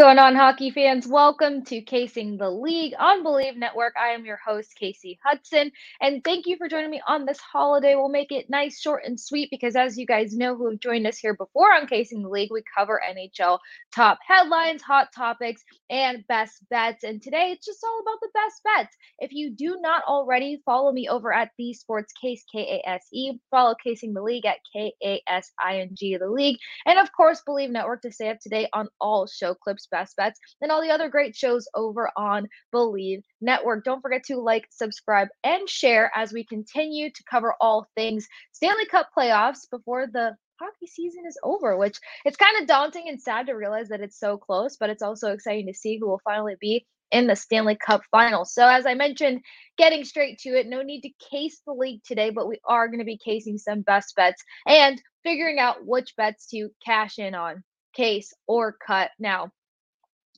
What's going on, hockey fans? Welcome to Casing the League on Believe Network. I am your host, Casey Hudson, and thank you for joining me on this holiday. We'll make it nice, short, and sweet because, as you guys know who have joined us here before on Casing the League, we cover NHL top headlines, hot topics, and best bets. And today, it's just all about the best bets. If you do not already, follow me over at the Sports Case, K-A-S-E. Follow Casing the League at K-A-S-I-N-G, the League. And, of course, Believe Network to stay up to date on all show clips, best bets, and all the other great shows over on Believe Network. Don't forget to like, subscribe, and share as we continue to cover all things Stanley Cup playoffs before the hockey season is over, which it's kind of daunting and sad to realize that it's so close, but it's also exciting to see who will finally be in the Stanley Cup Finals. So as I mentioned, getting straight to it, no need to case the league today, but we are going to be casing some best bets and figuring out which bets to cash in on, case or cut. Now,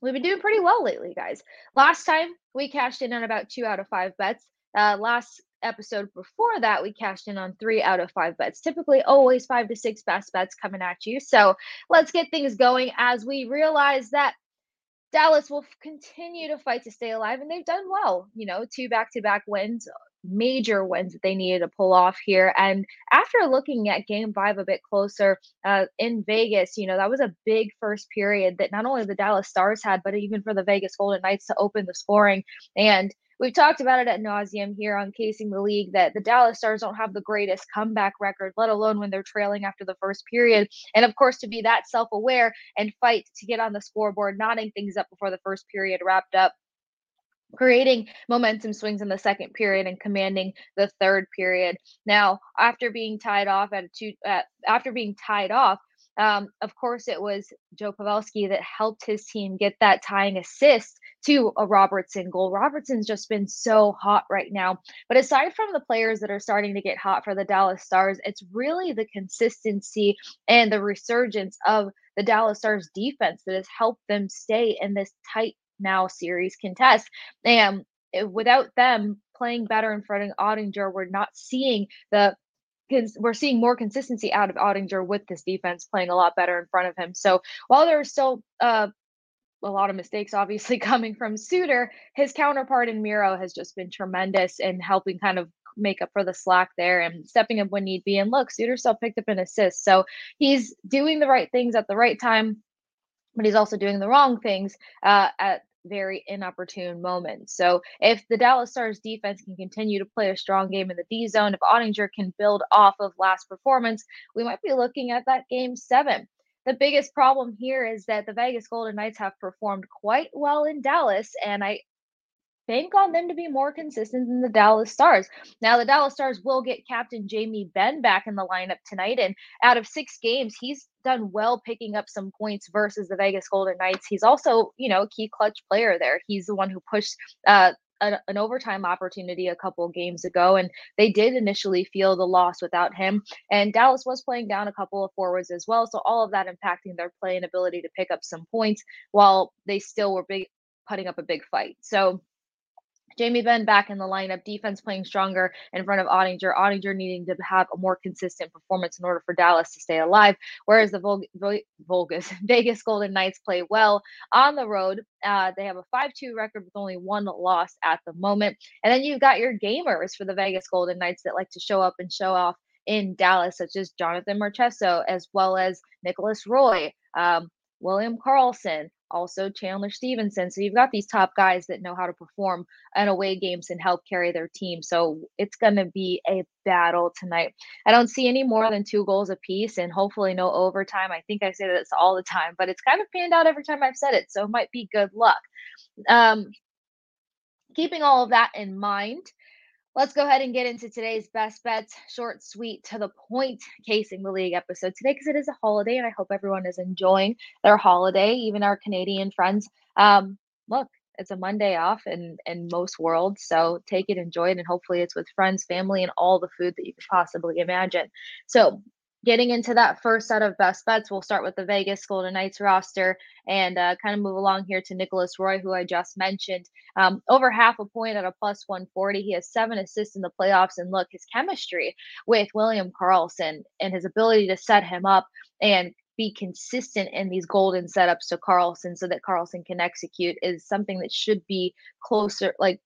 we've been doing pretty well lately, guys. Last time, we cashed in on about 2 out of 5 bets. Last episode before that, we cashed in on 3 out of 5 bets. Typically, always 5 to 6 best bets coming at you. So let's get things going as we realize that Dallas will continue to fight to stay alive, and they've done well. You know, 2 back-to-back wins, major wins that they needed to pull off here. And after looking at Game 5 a bit closer in Vegas, you know, that was a big first period that not only the Dallas Stars had, but even for the Vegas Golden Knights to open the scoring. And we've talked about it ad nauseum here on Casing the League that the Dallas Stars don't have the greatest comeback record, let alone when they're trailing after the first period. And of course, to be that self-aware and fight to get on the scoreboard, knotting things up before the first period wrapped up, creating momentum swings in the second period and commanding the third period. Now, after being tied off at of course, it was Joe Pavelski that helped his team get that tying assist to a Robertson goal. Robertson's just been so hot right now. But aside from the players that are starting to get hot for the Dallas Stars, it's really the consistency and the resurgence of the Dallas Stars defense that has helped them stay in this tight now series contest. And without them playing better in front of Oettinger, we're seeing more consistency out of Oettinger with this defense playing a lot better in front of him. So while there are still a lot of mistakes obviously coming from Suter, his counterpart in Miro has just been tremendous in helping kind of make up for the slack there and stepping up when need be. And look, Suter still picked up an assist. So he's doing the right things at the right time, but he's also doing the wrong things at very inopportune moments. So if the Dallas Stars defense can continue to play a strong game in the D zone, if Oettinger can build off of last performance, we might be looking at that Game 7. The biggest problem here is that the Vegas Golden Knights have performed quite well in Dallas, and I bank on them to be more consistent than the Dallas Stars. Now, the Dallas Stars will get captain Jamie Benn back in the lineup tonight, and out of 6 games, he's done well picking up some points versus the Vegas Golden Knights. He's also, you know, a key clutch player there. He's the one who pushed an overtime opportunity a couple games ago, and they did initially feel the loss without him. And Dallas was playing down a couple of forwards as well, so all of that impacting their play and ability to pick up some points while they still were putting up a big fight. So Jamie Benn back in the lineup, defense playing stronger in front of Oettinger. Oettinger needing to have a more consistent performance in order for Dallas to stay alive, whereas the Vegas Golden Knights play well on the road. They have a 5-2 record with only 1 loss at the moment. And then you've got your gamers for the Vegas Golden Knights that like to show up and show off in Dallas, such as Jonathan Marchessault, as well as Nicholas Roy, William Karlsson, also Chandler Stephenson. So you've got these top guys that know how to perform in away games and help carry their team. So it's going to be a battle tonight. I don't see any more than 2 goals apiece and hopefully no overtime. I think I say this all the time, but it's kind of panned out every time I've said it. So it might be good luck. Keeping all of that in mind, let's go ahead and get into today's best bets, short, sweet, to the point, Casing the League episode today because it is a holiday and I hope everyone is enjoying their holiday, even our Canadian friends. Look, it's a Monday off in most worlds, so take it, enjoy it, and hopefully it's with friends, family, and all the food that you could possibly imagine. So getting into that first set of best bets, we'll start with the Vegas Golden Knights roster and kind of move along here to Nicholas Roy, who I just mentioned. Over half a point at a plus 140. He has 7 assists in the playoffs. And look, his chemistry with William Karlsson and his ability to set him up and be consistent in these golden setups to Karlsson so that Karlsson can execute is something that should be closer, like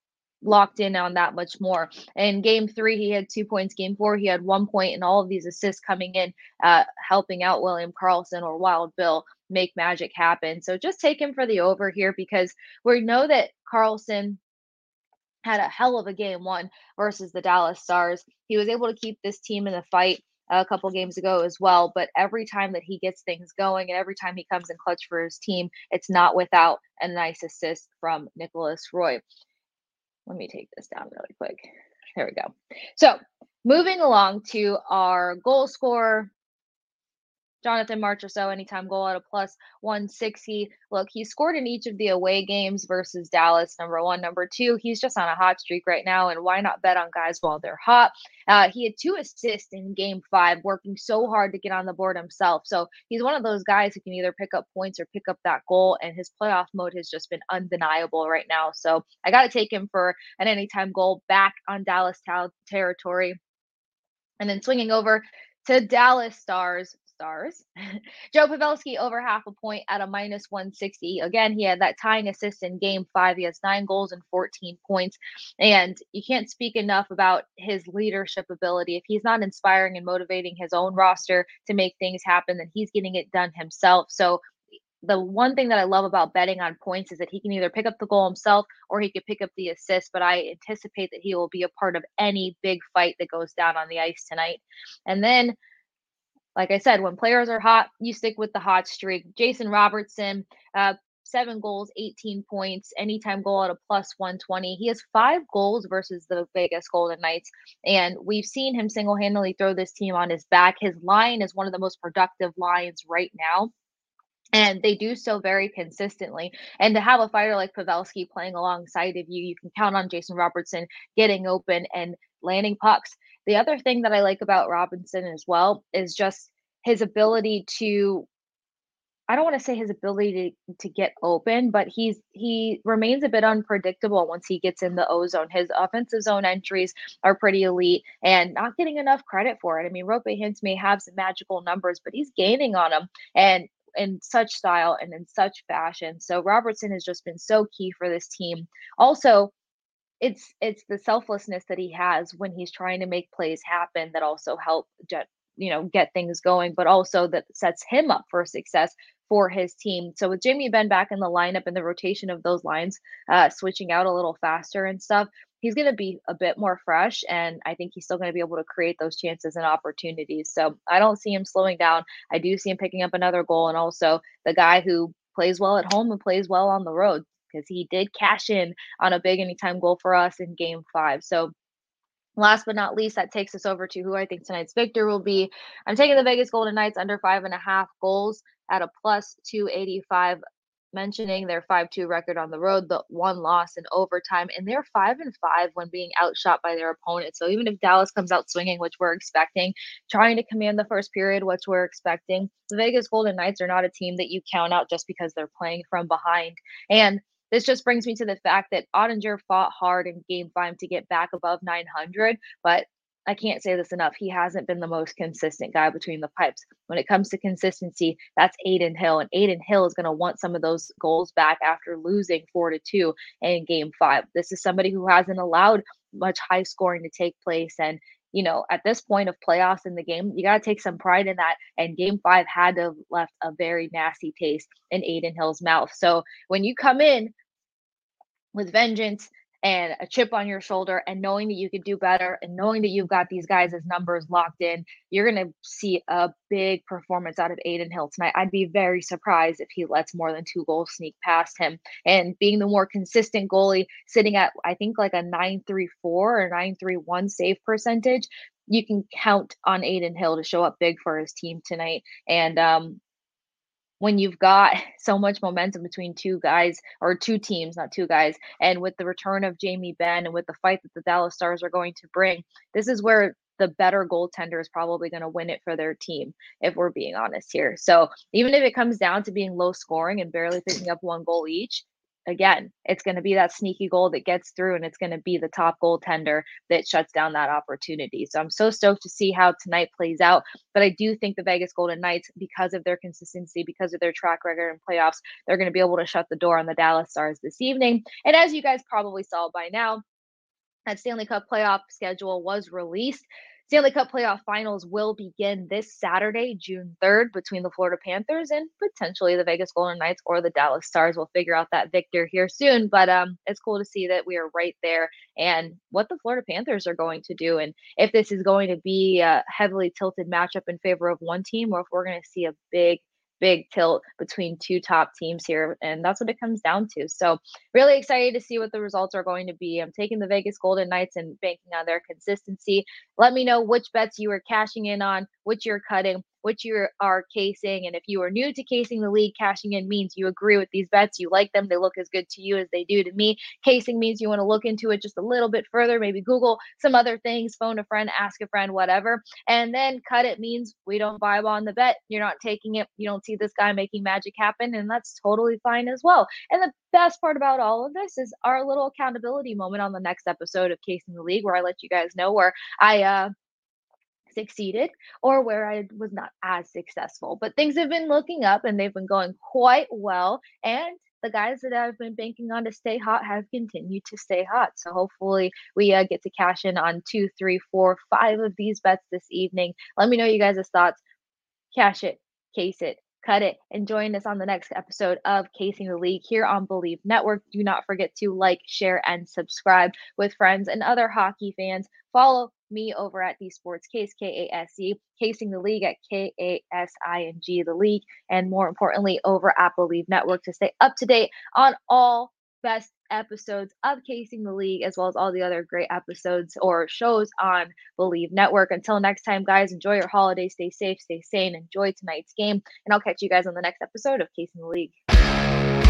locked in on that much more. In game 3, he had 2 points. Game 4, he had 1 point, and all of these assists coming in, helping out William Karlsson or Wild Bill make magic happen. So just take him for the over here, because we know that Karlsson had a hell of a game 1 versus the Dallas Stars. He was able to keep this team in the fight a couple games ago as well, but every time that he gets things going and every time he comes in clutch for his team, it's not without a nice assist from Nicholas Roy. Let me take this down really quick. There we go. So moving along to our goal scorer, Jonathan Marchessault, anytime goal at a plus 160. Look, he scored in each of the away games versus Dallas, number 1. Number 2, he's just on a hot streak right now, and why not bet on guys while they're hot? He had 2 assists in game 5, working so hard to get on the board himself. So he's one of those guys who can either pick up points or pick up that goal, and his playoff mode has just been undeniable right now. So I got to take him for an anytime goal back on Dallas territory. And then swinging over to Dallas Stars. Joe Pavelski over half a point at a minus 160. Again, he had that tying assist in game 5. He has 9 goals and 14 points. And you can't speak enough about his leadership ability. If he's not inspiring and motivating his own roster to make things happen, then he's getting it done himself. So the one thing that I love about betting on points is that he can either pick up the goal himself or he could pick up the assist, but I anticipate that he will be a part of any big fight that goes down on the ice tonight. And then, like I said, when players are hot, you stick with the hot streak. Jason Robertson, 7 goals, 18 points, anytime goal at a plus 120. He has 5 goals versus the Vegas Golden Knights, and we've seen him single-handedly throw this team on his back. His line is one of the most productive lines right now, and they do so very consistently. And to have a fighter like Pavelski playing alongside of you, you can count on Jason Robertson getting open and landing pucks. The other thing that I like about Robinson as well is just his ability to, I don't want to say his ability to get open, but he remains a bit unpredictable once he gets in the O zone. His offensive zone entries are pretty elite and not getting enough credit for it. I mean, Roope Hintz may have some magical numbers, but he's gaining on them and in such style and in such fashion. So Robertson has just been so key for this team. Also, it's the selflessness that he has when he's trying to make plays happen that also help get things going, but also that sets him up for success for his team. So with Jamie Benn back in the lineup and the rotation of those lines switching out a little faster and stuff, he's going to be a bit more fresh, and I think he's still going to be able to create those chances and opportunities. So I don't see him slowing down. I do see him picking up another goal, and also the guy who plays well at home and plays well on the road, because he did cash in on a big anytime goal for us in game 5. So last but not least, that takes us over to who I think tonight's victor will be. I'm taking the Vegas Golden Knights under 5.5 goals at a plus 285, mentioning their 5-2 record on the road, the 1 loss in overtime, and they're 5-5 when being outshot by their opponent. So even if Dallas comes out swinging, which we're expecting, trying to command the first period, which we're expecting, the Vegas Golden Knights are not a team that you count out just because they're playing from behind. And this just brings me to the fact that Oettinger fought hard in game 5 to get back above 900, but I can't say this enough. He hasn't been the most consistent guy between the pipes. When it comes to consistency, that's Adin Hill, and Adin Hill is going to want some of those goals back after losing 4-2 in game 5. This is somebody who hasn't allowed much high scoring to take place, and at this point of playoffs in the game, you got to take some pride in that. And game 5 had to have left a very nasty taste in Adin Hill's mouth. So when you come in with vengeance and a chip on your shoulder and knowing that you can do better and knowing that you've got these guys' numbers locked in, you're going to see a big performance out of Adin Hill tonight. I'd be very surprised if he lets more than 2 goals sneak past him. And being the more consistent goalie, sitting at, I think, like a 9.34 or 9.31 save percentage, you can count on Adin Hill to show up big for his team tonight. And when you've got so much momentum between 2 teams, not 2 guys, and with the return of Jamie Benn and with the fight that the Dallas Stars are going to bring, this is where the better goaltender is probably going to win it for their team, if we're being honest here. So even if it comes down to being low scoring and barely picking up one goal each, again, it's going to be that sneaky goal that gets through, and it's going to be the top goaltender that shuts down that opportunity. So I'm so stoked to see how tonight plays out. But I do think the Vegas Golden Knights, because of their consistency, because of their track record in playoffs, they're going to be able to shut the door on the Dallas Stars this evening. And as you guys probably saw by now, that Stanley Cup playoff schedule was released. Stanley Cup playoff finals will begin this Saturday, June 3rd, between the Florida Panthers and potentially the Vegas Golden Knights or the Dallas Stars. We'll figure out that victor here soon, but it's cool to see that we are right there and what the Florida Panthers are going to do. And if this is going to be a heavily tilted matchup in favor of one team, or if we're going to see a big tilt between two top teams here. And that's what it comes down to. So really excited to see what the results are going to be. I'm taking the Vegas Golden Knights and banking on their consistency. Let me know which bets you are cashing in on, which you're cutting, which you are casing. And if you are new to Casing the League, cashing in means you agree with these bets. You like them. They look as good to you as they do to me. Casing means you want to look into it just a little bit further, maybe Google some other things, phone a friend, ask a friend, whatever. And then cut it means we don't vibe on the bet. You're not taking it. You don't see this guy making magic happen. And that's totally fine as well. And the best part about all of this is our little accountability moment on the next episode of Casing the League, where I let you guys know where I succeeded or where I was not as successful. But things have been looking up and they've been going quite well. And the guys that I've been banking on to stay hot have continued to stay hot. So hopefully we get to cash in on 2, 3, 4, 5 of these bets this evening. Let me know you guys' thoughts. Cash it, case it, cut it, and join us on the next episode of Casing the League here on Believe Network. Do not forget to like, share, and subscribe with friends and other hockey fans. Follow me over at the Sports Case, K-A-S-E, Casing the League at K-A-S-I-N-G, the League, and more importantly, over at Believe Network to stay up to date on all best episodes of Casing the League, as well as all the other great episodes or shows on Believe Network. Until next time, guys, enjoy your holiday. Stay safe, stay sane, enjoy tonight's game, and I'll catch you guys on the next episode of Casing the League.